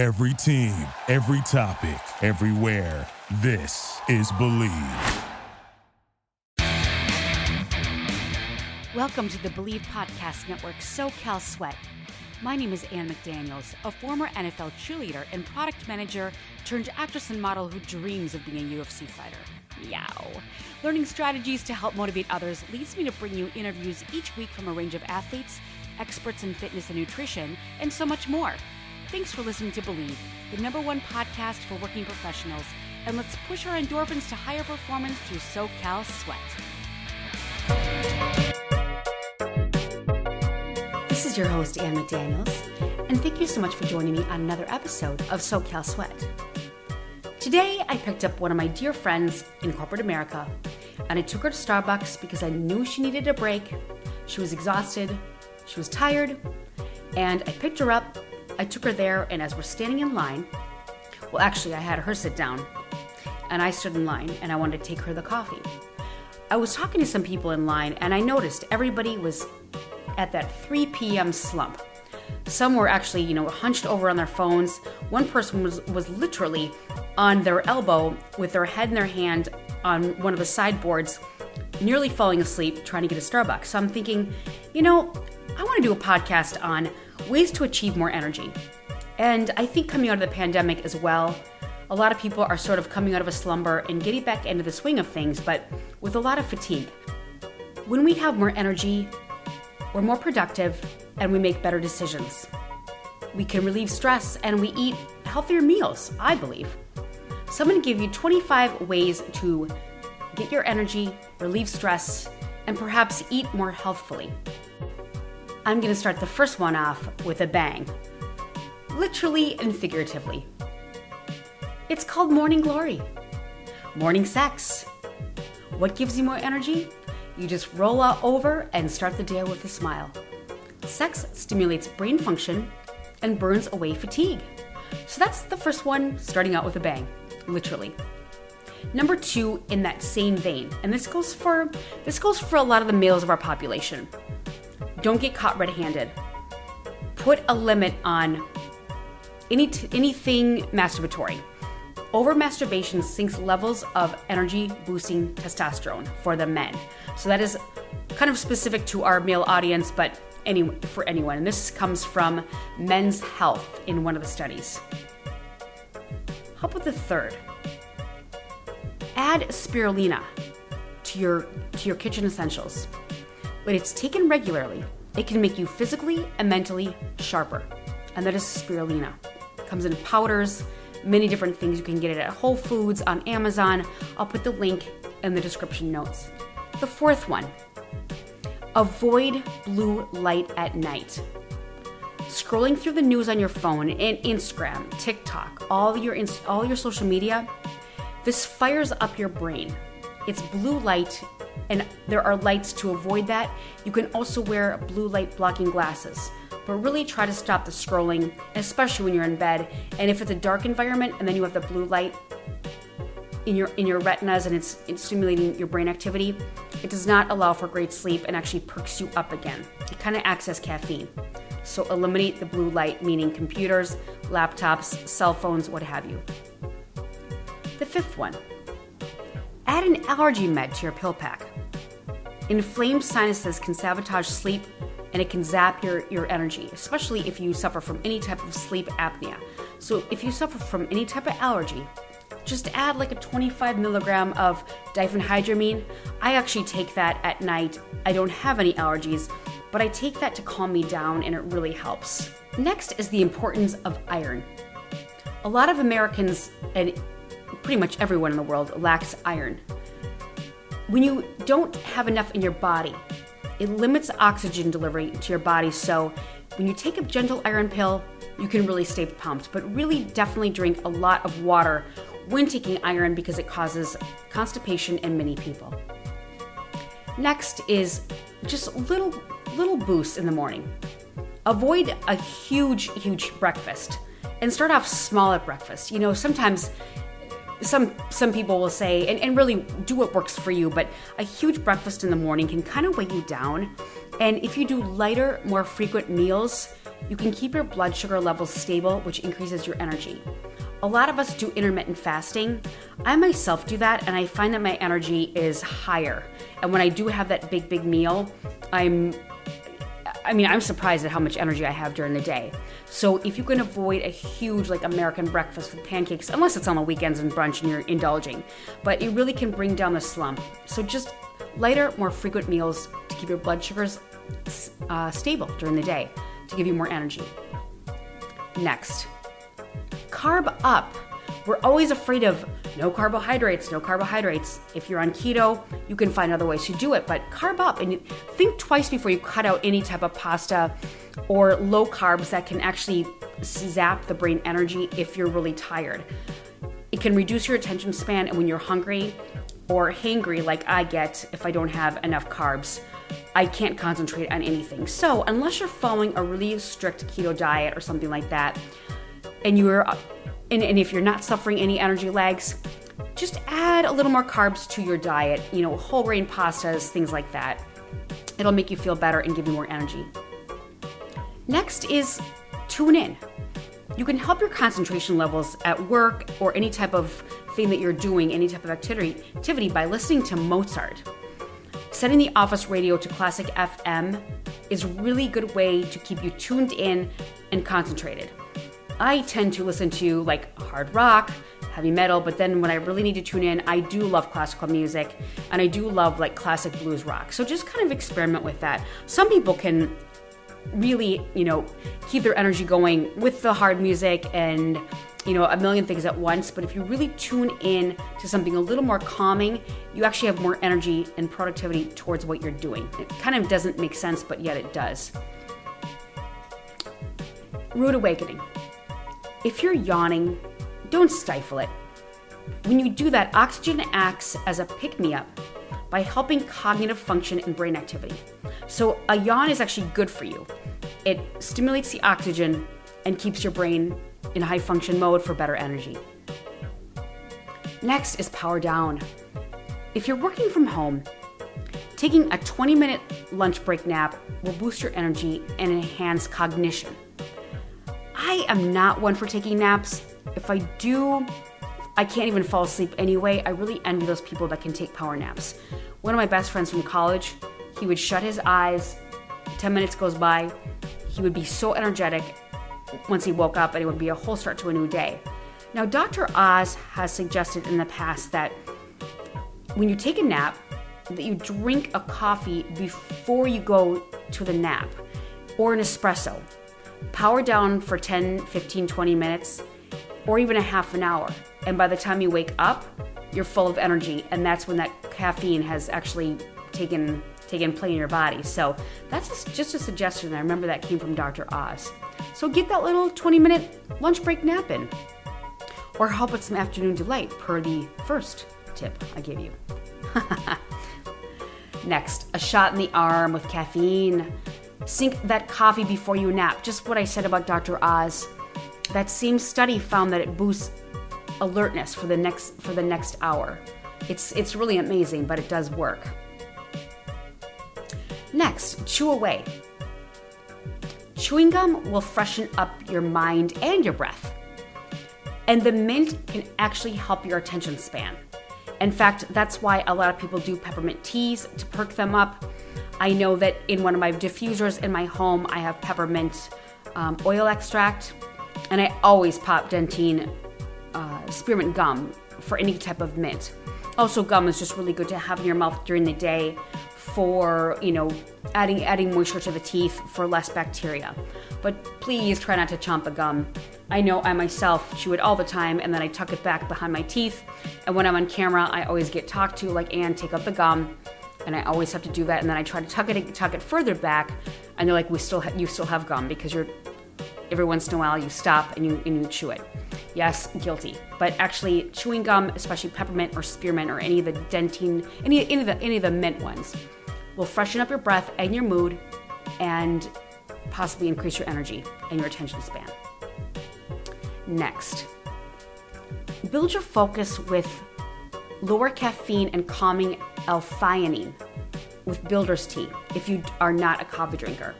Every team, every topic, everywhere. This is Believe. Welcome to the Believe Podcast Network, SoCal Sweat. My name is Ann McDaniels, a former NFL cheerleader and product manager turned actress and model who dreams of being a UFC fighter. Meow. Learning strategies to help motivate others leads me to bring you interviews each week from a range of athletes, experts in fitness and nutrition, and so much more. Thanks for listening to Believe, the number one podcast for working professionals, and let's push our endorphins to higher performance through SoCal Sweat. This is your host, Ann McDaniels, and thank you so much for joining me on another episode of SoCal Sweat. Today, I picked up one of my dear friends in corporate America, and I took her to Starbucks because I knew she needed a break. She was exhausted, she was tired, and I picked her up, I took her there, and as we're standing in line, well, actually, I had her sit down, and I stood in line, and I wanted to take her the coffee. I was talking to some people in line, and I noticed everybody was at that 3 p.m. slump. Some were actually, hunched over on their phones. One person was literally on their elbow with their head in their hand on one of the sideboards, nearly falling asleep trying to get a Starbucks. So I'm thinking, I want to do a podcast on ways to achieve more energy. And I think coming out of the pandemic as well, a lot of people are sort of coming out of a slumber and getting back into the swing of things, but with a lot of fatigue. When we have more energy, we're more productive, and we make better decisions. We can relieve stress, and we eat healthier meals, I believe. So I'm going to give you 25 ways to get your energy, relieve stress, and perhaps eat more healthfully. I'm going to start the first one off with a bang, literally and figuratively. It's called morning glory, morning sex. What gives you more energy? You just roll out over and start the day with a smile. Sex stimulates brain function and burns away fatigue. So that's the first one, starting out with a bang, literally. Number two, in that same vein, and this goes for a lot of the males of our population. Don't get caught red-handed. Put a limit on anything masturbatory. Over masturbation sinks levels of energy boosting testosterone for the men. So that is kind of specific to our male audience, but for anyone. And this comes from Men's Health in one of the studies. How about the third? Add spirulina to your kitchen essentials. When it's taken regularly, it can make you physically and mentally sharper. And that is spirulina. It comes in powders, many different things. You can get it at Whole Foods, on Amazon. I'll put the link in the description notes. The fourth one, avoid blue light at night. Scrolling through the news on your phone and Instagram, TikTok, all your social media, this fires up your brain. It's blue light, and there are lights to avoid that. You can also wear blue light blocking glasses, but really try to stop the scrolling, especially when you're in bed. And if it's a dark environment and then you have the blue light in your retinas and it's stimulating your brain activity, it does not allow for great sleep and actually perks you up again. It kind of acts as caffeine. So eliminate the blue light, meaning computers, laptops, cell phones, what have you. The fifth one, add an allergy med to your pill pack. Inflamed sinuses can sabotage sleep, and it can zap your energy, especially if you suffer from any type of sleep apnea. So if you suffer from any type of allergy, just add like a 25 milligram of diphenhydramine. I actually take that at night. I don't have any allergies, but I take that to calm me down, and it really helps. Next is the importance of iron. A lot of Americans, and pretty much everyone in the world, lacks iron. When you don't have enough in your body, it limits oxygen delivery to your body, so when you take a gentle iron pill, you can really stay pumped, but really definitely drink a lot of water when taking iron because it causes constipation in many people. Next is just little boosts in the morning. Avoid a huge breakfast and start off small at breakfast. Sometimes Some people will say, and really do what works for you, but a huge breakfast in the morning can kind of weigh you down. And if you do lighter, more frequent meals, you can keep your blood sugar levels stable, which increases your energy. A lot of us do intermittent fasting. I myself do that, and I find that my energy is higher. And when I do have that big meal, I'm surprised at how much energy I have during the day. So if you can avoid a huge American breakfast with pancakes, unless it's on the weekends and brunch and you're indulging, but it really can bring down the slump. So just lighter, more frequent meals to keep your blood sugars stable during the day to give you more energy. Next, carb up. We're always afraid of no carbohydrates. If you're on keto, you can find other ways to do it, but carb up and think twice before you cut out any type of pasta or low carbs that can actually zap the brain energy if you're really tired. It can reduce your attention span, and when you're hungry or hangry like I get if I don't have enough carbs, I can't concentrate on anything. So unless you're following a really strict keto diet or something like that, and if you're not suffering any energy lags, just add a little more carbs to your diet, whole grain pastas, things like that. It'll make you feel better and give you more energy. Next is Tune In. You can help your concentration levels at work or any type of thing that you're doing, any type of activity by listening to Mozart. Setting the office radio to classic FM is a really good way to keep you tuned in and concentrated. I tend to listen to hard rock, heavy metal, but then when I really need to tune in, I do love classical music, and I do love classic blues rock. So just kind of experiment with that. Some people can really, keep their energy going with the hard music and, a million things at once. But if you really tune in to something a little more calming, you actually have more energy and productivity towards what you're doing. It kind of doesn't make sense, but yet it does. Rude awakening. If you're yawning, don't stifle it. When you do that, oxygen acts as a pick-me-up by helping cognitive function and brain activity. So a yawn is actually good for you. It stimulates the oxygen and keeps your brain in high function mode for better energy. Next is power down. If you're working from home, taking a 20-minute lunch break nap will boost your energy and enhance cognition. I am not one for taking naps. If I do, I can't even fall asleep anyway. I really envy those people that can take power naps. One of my best friends from college, he would shut his eyes, 10 minutes goes by, he would be so energetic once he woke up, and it would be a whole start to a new day. Now, Dr. Oz has suggested in the past that when you take a nap, that you drink a coffee before you go to the nap, or an espresso. Power down for 10, 15, 20 minutes, or even a half an hour. And by the time you wake up, you're full of energy, and that's when that caffeine has actually taken play in your body. So that's just a suggestion. I remember that came from Dr. Oz. So get that little 20-minute lunch break nap in, or help with some afternoon delight per the first tip I gave you. Next, a shot in the arm with caffeine. Sink that coffee before you nap. Just what I said about Dr. Oz. That same study found that it boosts alertness for the next hour. It's really amazing, but it does work. Next, chew away. Chewing gum will freshen up your mind and your breath. And the mint can actually help your attention span. In fact, that's why a lot of people do peppermint teas to perk them up. I know that in one of my diffusers in my home, I have peppermint oil extract, and I always pop dentine spearmint gum for any type of mint. Also, gum is just really good to have in your mouth during the day for, adding moisture to the teeth for less bacteria. But please try not to chomp the gum. I know I myself chew it all the time, and then I tuck it back behind my teeth. And when I'm on camera, I always get talked to, Ann, take out the gum. And I always have to do that, and then I try to tuck it further back, and they're like, you still have gum, because every once in a while you stop and you chew it. Yes, guilty. But actually, chewing gum, especially peppermint or spearmint or any of the dentine, any of the mint ones, will freshen up your breath and your mood, and possibly increase your energy and your attention span. Next, build your focus with lower caffeine and calming L-theanine with builder's tea if you are not a coffee drinker.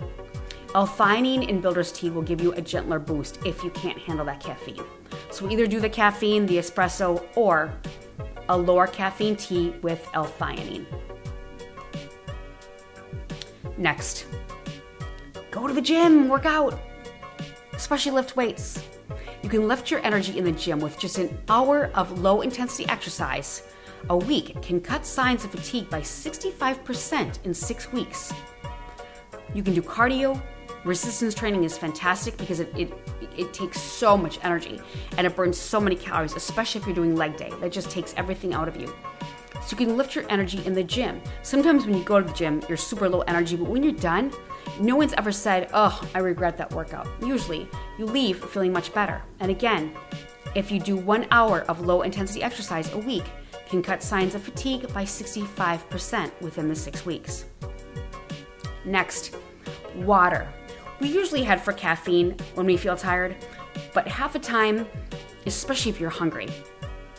L-theanine in builder's tea will give you a gentler boost if you can't handle that caffeine. So either do the caffeine, the espresso, or a lower caffeine tea with L-theanine. Next, go to the gym, work out, especially lift weights. You can lift your energy in the gym with just an hour of low-intensity exercise. A week can cut signs of fatigue by 65% in 6 weeks. You can do cardio. Resistance training is fantastic because it takes so much energy and it burns so many calories, especially if you're doing leg day. That just takes everything out of you. So you can lift your energy in the gym. Sometimes when you go to the gym, you're super low energy, but when you're done, no one's ever said, oh, I regret that workout. Usually, you leave feeling much better. And again, if you do 1 hour of low-intensity exercise a week, you can cut signs of fatigue by 65% within the 6 weeks. Next, water. We usually head for caffeine when we feel tired, but half the time, especially if you're hungry,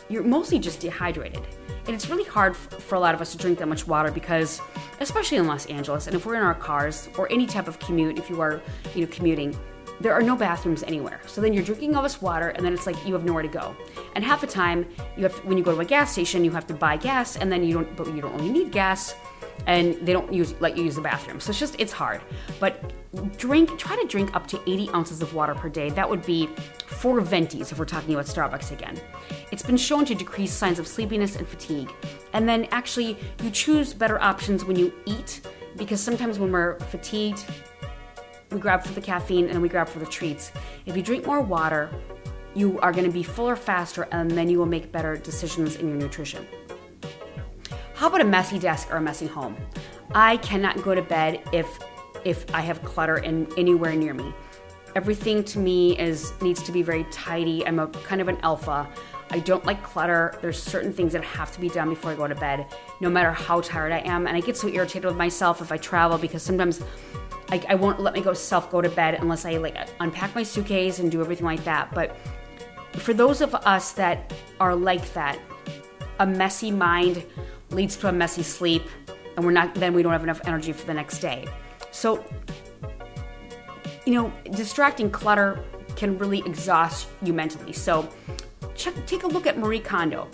you're mostly just dehydrated. And it's really hard for a lot of us to drink that much water because, especially in Los Angeles, and if we're in our cars or any type of commute, if you are, commuting, there are no bathrooms anywhere. So then you're drinking all this water and then it's like you have nowhere to go. And half the time, when you go to a gas station, you have to buy gas, and then you don't really need gas, and they don't let you use the bathroom. So it's hard. But try to drink up to 80 ounces of water per day. That would be 4 ventis if we're talking about Starbucks again. It's been shown to decrease signs of sleepiness and fatigue. And then actually, you choose better options when you eat, because sometimes when we're fatigued, we grab for the caffeine and we grab for the treats. If you drink more water, you are gonna be fuller faster, and then you will make better decisions in your nutrition. How about a messy desk or a messy home? I cannot go to bed if I have clutter in anywhere near me. Everything to me needs to be very tidy. I'm kind of an alpha. I don't like clutter. There's certain things that have to be done before I go to bed, no matter how tired I am. And I get so irritated with myself if I travel, because sometimes I won't let myself go to bed unless I unpack my suitcase and do everything like that. But for those of us that are like that, a messy mind leads to a messy sleep, and we don't have enough energy for the next day. So, distracting clutter can really exhaust you mentally. So, take a look at Marie Kondo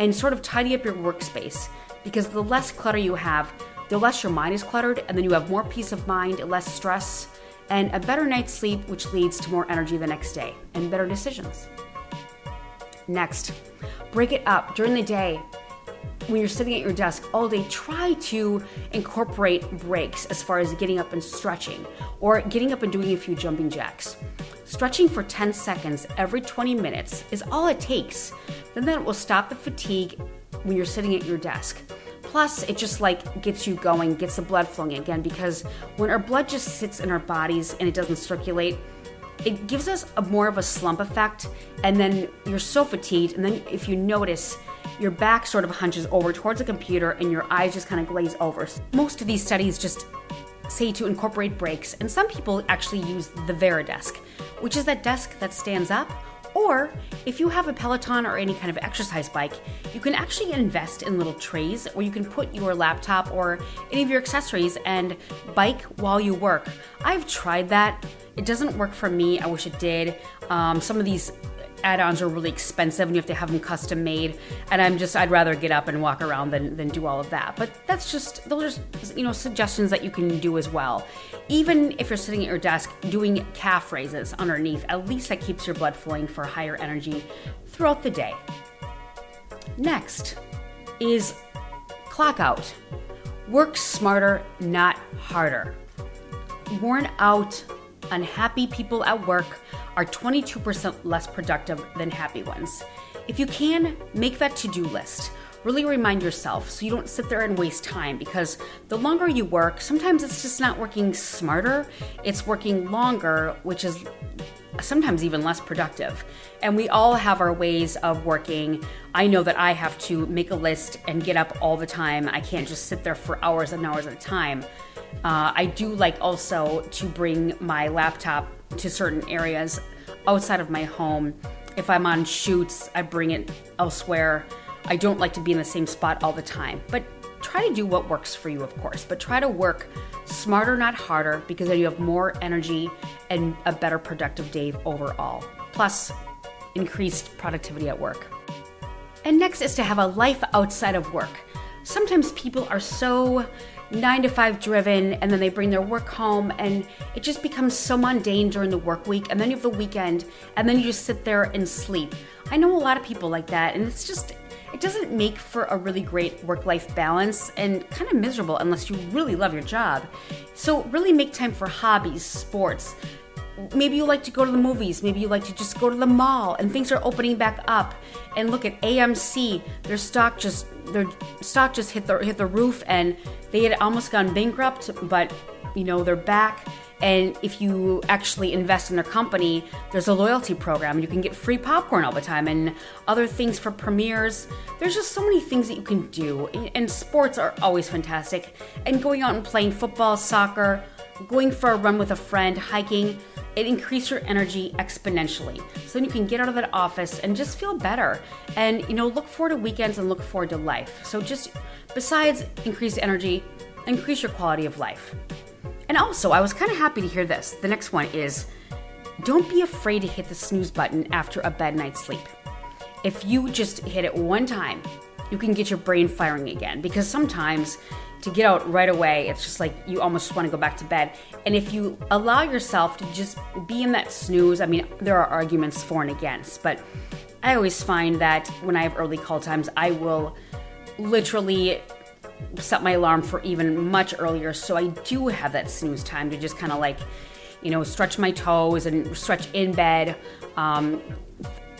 and sort of tidy up your workspace, because the less clutter you have, the less your mind is cluttered, and then you have more peace of mind, less stress, and a better night's sleep, which leads to more energy the next day and better decisions. Next, break it up during the day. When you're sitting at your desk all day, try to incorporate breaks as far as getting up and stretching, or getting up and doing a few jumping jacks. Stretching for 10 seconds every 20 minutes is all it takes. Then that will stop the fatigue when you're sitting at your desk. Plus, it just gets you going, gets the blood flowing again, because when our blood just sits in our bodies and it doesn't circulate, it gives us more of a slump effect, and then you're so fatigued, and then if you notice, your back sort of hunches over towards the computer and your eyes just kind of glaze over. Most of these studies just say to incorporate breaks, and some people actually use the Vera desk, which is that desk that stands up, or if you have a Peloton or any kind of exercise bike, you can actually invest in little trays where you can put your laptop or any of your accessories and bike while you work. I've tried that. It doesn't work for me. I wish it did. Some of these add-ons are really expensive and you have to have them custom made, and I'd rather get up and walk around than do all of that. But those are suggestions that you can do as well. Even if you're sitting at your desk, doing calf raises underneath, at least that keeps your blood flowing for higher energy throughout the day. Next is clock out. Work smarter, not harder. Worn out, unhappy people at work are 22% less productive than happy ones. If you can, make that to-do list. Really remind yourself so you don't sit there and waste time, because the longer you work, sometimes it's just not working smarter, it's working longer, which is sometimes even less productive. And we all have our ways of working. I know that I have to make a list and get up all the time. I can't just sit there for hours and hours at a time. I do also to bring my laptop to certain areas outside of my home. If I'm on shoots, I bring it elsewhere. I don't like to be in the same spot all the time. But try to do what works for you, of course, but try to work smarter, not harder, because then you have more energy and a better productive day overall, plus increased productivity at work. And next is to have a life outside of work. Sometimes people are so 9-to-5 driven, and then they bring their work home, and it just becomes so mundane during the work week, and then you have the weekend, and then you just sit there and sleep. I know a lot of people like that, and it's just, it doesn't make for a really great work-life balance, and kind of miserable unless you really love your job. So really make time for hobbies, sports. Maybe you like to go to the movies. Maybe you like to just go to the mall, and things are opening back up. And look at AMC, their stock just hit the roof, and they had almost gone bankrupt, but you know, they're back. And if you actually invest in their company, there's a loyalty program. You can get free popcorn all the time and other things for premieres. There's just so many things that you can do. And sports are always fantastic. And going out and playing football, soccer, going for a run with a friend, hiking, it increases your energy exponentially. So then you can get out of that office and just feel better. And, you know, look forward to weekends and look forward to life. So just besides increased energy, increase your quality of life. And also, I was kind of happy to hear this. The next one is, don't be afraid to hit the snooze button after a bad night's sleep. If you just hit it one time, you can get your brain firing again, because sometimes to get out right away, it's just like you almost want to go back to bed. And if you allow yourself to just be in that snooze, I mean, there are arguments for and against, but I always find that when I have early call times, I will literally set my alarm for even much earlier. So I do have that snooze time to just kind of like, you know, stretch my toes and stretch in bed.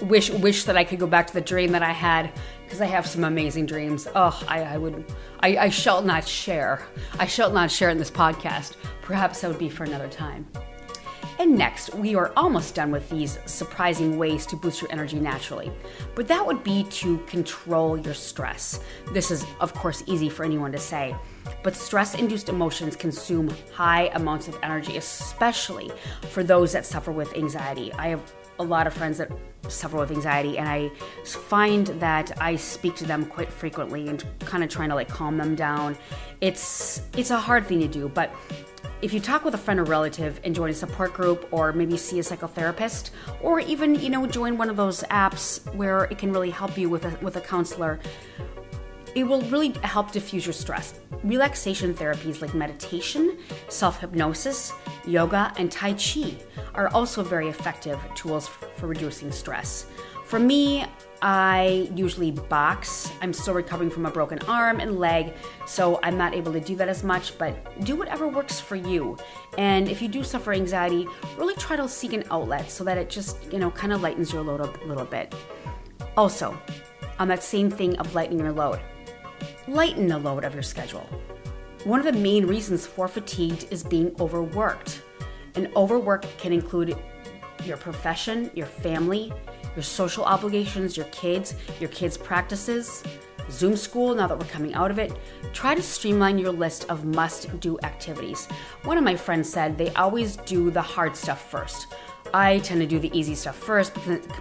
Wish that I could go back to the dream that I had, because I have some amazing dreams. Oh, I shall not share. I shall not share in this podcast. Perhaps that would be for another time. And next, we are almost done with these surprising ways to boost your energy naturally, but that would be to control your stress. This is, of course, easy for anyone to say, but stress-induced emotions consume high amounts of energy, especially for those that suffer with anxiety. I have a lot of friends that suffer with anxiety, and I find that I speak to them quite frequently and kind of trying to like calm them down. It's a hard thing to do, but if you talk with a friend or relative and join a support group, or maybe see a psychotherapist, or even, you know, join one of those apps where it can really help you with a counselor, it will really help diffuse your stress. Relaxation therapies like meditation, self-hypnosis, yoga, and Tai Chi are also very effective tools for reducing stress. For me, I usually box. I'm still recovering from a broken arm and leg, so I'm not able to do that as much, but do whatever works for you. And if you do suffer anxiety, really try to seek an outlet so that it just, you know, kind of lightens your load a little bit. Also, on that same thing of lightening your load, lighten the load of your schedule. One of the main reasons for fatigued is being overworked. And overwork can include your profession, your family, your social obligations, your kids' practices, Zoom school, now that we're coming out of it. Try to streamline your list of must-do activities. One of my friends said they always do the hard stuff first. I tend to do the easy stuff first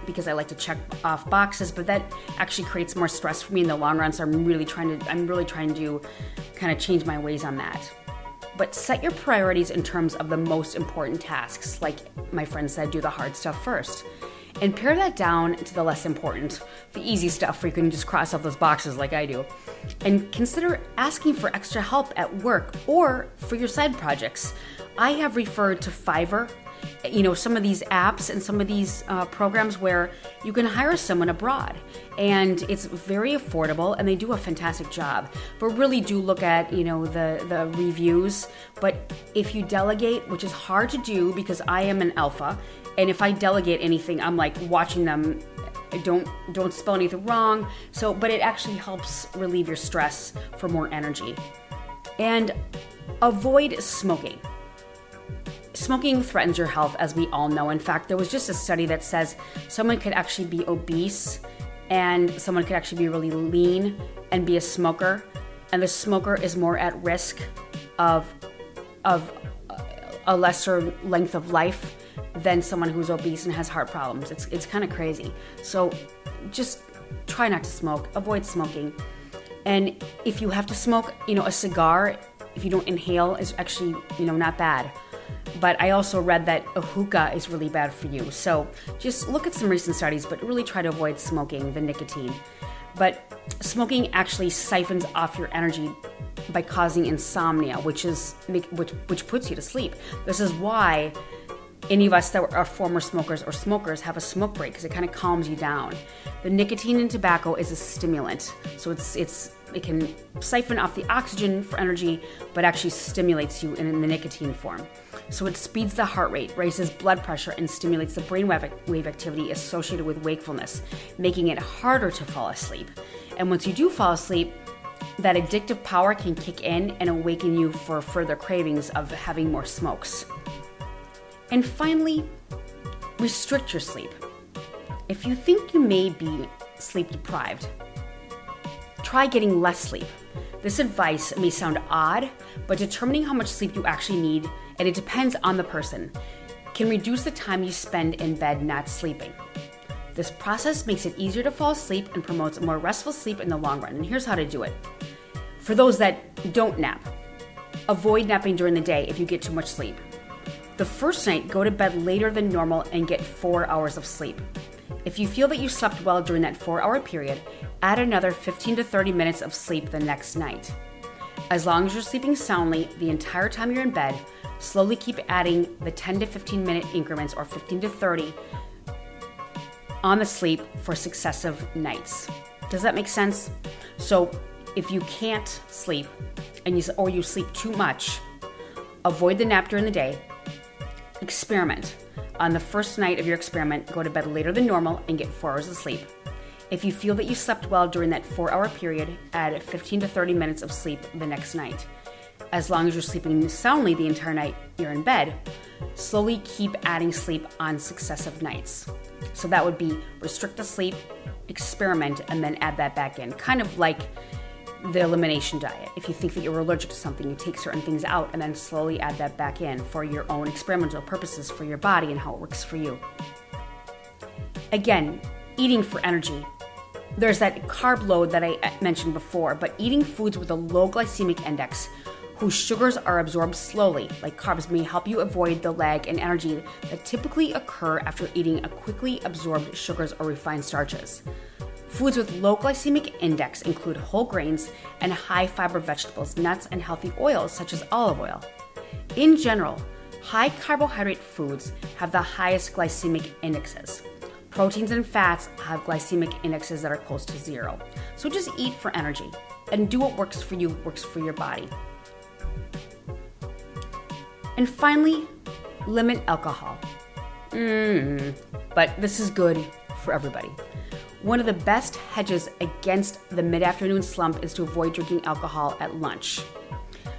because I like to check off boxes, but that actually creates more stress for me in the long run, so I'm really trying to kind of change my ways on that. But set your priorities in terms of the most important tasks. Like my friend said, do the hard stuff first. And pare that down to the less important, the easy stuff where you can just cross off those boxes like I do. And consider asking for extra help at work or for your side projects. I have referred to Fiverr, you know, some of these apps and some of these programs where you can hire someone abroad, and it's very affordable and they do a fantastic job. But really do look at, you know, the reviews. But if you delegate, which is hard to do because I am an alpha, and if I delegate anything, I'm like watching them, don't spell anything wrong. So, but it actually helps relieve your stress for more energy. And avoid smoking. Smoking threatens your health, as we all know. In fact, there was just a study that says someone could actually be obese and someone could actually be really lean and be a smoker. And the smoker is more at risk of a lesser length of life than someone who's obese and has heart problems. It's kind of crazy. So just try not to smoke, avoid smoking. And if you have to smoke, you know, a cigar if you don't inhale, is actually, you know, not bad. But I also read that a hookah is really bad for you. So just look at some recent studies, but really try to avoid smoking, the nicotine. But smoking actually siphons off your energy by causing insomnia, which puts you to sleep. This is why any of us that are former smokers or smokers have a smoke break, because it kind of calms you down. The nicotine in tobacco is a stimulant, so it can siphon off the oxygen for energy, but actually stimulates you in the nicotine form. So it speeds the heart rate, raises blood pressure, and stimulates the brainwave activity associated with wakefulness, making it harder to fall asleep. And once you do fall asleep, that addictive power can kick in and awaken you for further cravings of having more smokes. And finally, restrict your sleep. If you think you may be sleep deprived, try getting less sleep. This advice may sound odd, but determining how much sleep you actually need, and it depends on the person, can reduce the time you spend in bed not sleeping. This process makes it easier to fall asleep and promotes a more restful sleep in the long run. And here's how to do it. For those that don't nap, avoid napping during the day if you get too much sleep. The first night, go to bed later than normal and get 4 hours of sleep. If you feel that you slept well during that 4-hour period, add another 15 to 30 minutes of sleep the next night. As long as you're sleeping soundly the entire time you're in bed, slowly keep adding the 10 to 15 minute increments or 15 to 30 on the sleep for successive nights. Does that make sense? So if you can't sleep or you sleep too much, avoid the nap during the day. Experiment. On the first night of your experiment, go to bed later than normal and get 4 hours of sleep. If you feel that you slept well during that 4-hour period, add 15 to 30 minutes of sleep the next night. As long as you're sleeping soundly the entire night you're in bed, slowly keep adding sleep on successive nights. So that would be restrict the sleep, experiment, and then add that back in. Kind of like the elimination diet. If you think that you're allergic to something, you take certain things out and then slowly add that back in for your own experimental purposes for your body and how it works for you. Again, eating for energy. There's that carb load that I mentioned before, but eating foods with a low glycemic index whose sugars are absorbed slowly, like carbs, may help you avoid the lag in energy that typically occur after eating a quickly absorbed sugars or refined starches. Foods with low glycemic index include whole grains and high fiber vegetables, nuts, and healthy oils such as olive oil. In general, high carbohydrate foods have the highest glycemic indexes. Proteins and fats have glycemic indexes that are close to zero. So just eat for energy and do what works for you, works for your body. And finally, limit alcohol. But this is good for everybody. One of the best hedges against the mid-afternoon slump is to avoid drinking alcohol at lunch.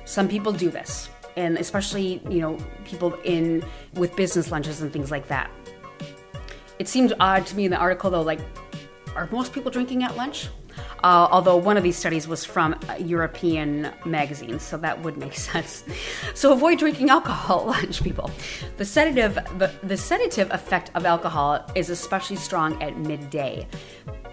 Some people do this, and especially, people with business lunches and things like that. It seemed odd to me in the article, though, are most people drinking at lunch? Although one of these studies was from a European magazine, so that would make sense. So avoid drinking alcohol at lunch, people. The sedative effect of alcohol is especially strong at midday.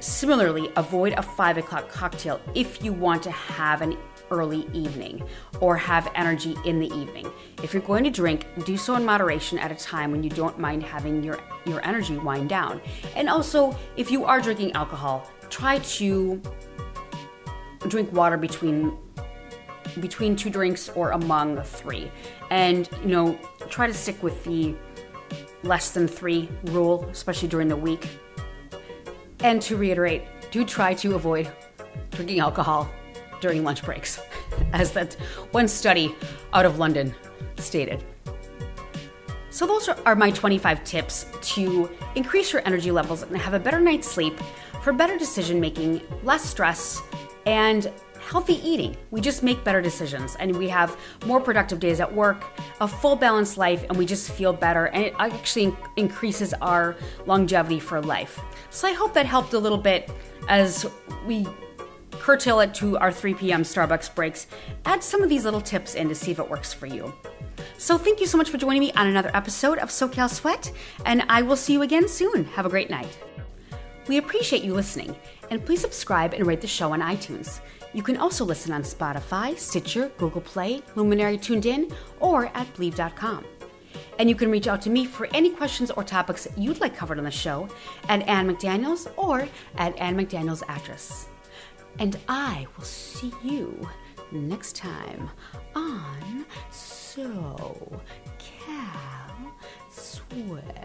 Similarly, avoid a 5 o'clock cocktail if you want to have an early evening or have energy in the evening. If you're going to drink, do so in moderation at a time when you don't mind having your energy wind down. And also, if you are drinking alcohol, try to drink water between two drinks or among the three. And, try to stick with the less than 3 rule, especially during the week. And to reiterate, do try to avoid drinking alcohol during lunch breaks, as that one study out of London stated. So those are my 25 tips to increase your energy levels and have a better night's sleep for better decision making, less stress, and healthy eating. We just make better decisions and we have more productive days at work, a full balanced life, and we just feel better, and it actually increases our longevity for life. So I hope that helped a little bit as we curtail it to our 3 p.m. Starbucks breaks. Add some of these little tips in to see if it works for you. So thank you so much for joining me on another episode of SoCal Sweat, and I will see you again soon. Have a great night. We appreciate you listening, and please subscribe and rate the show on iTunes. You can also listen on Spotify, Stitcher, Google Play, Luminary, Tuned In, or at Believe.com. And you can reach out to me for any questions or topics you'd like covered on the show at Ann McDaniels or at Ann McDaniels Actress. And I will see you next time on SoCal Sweat.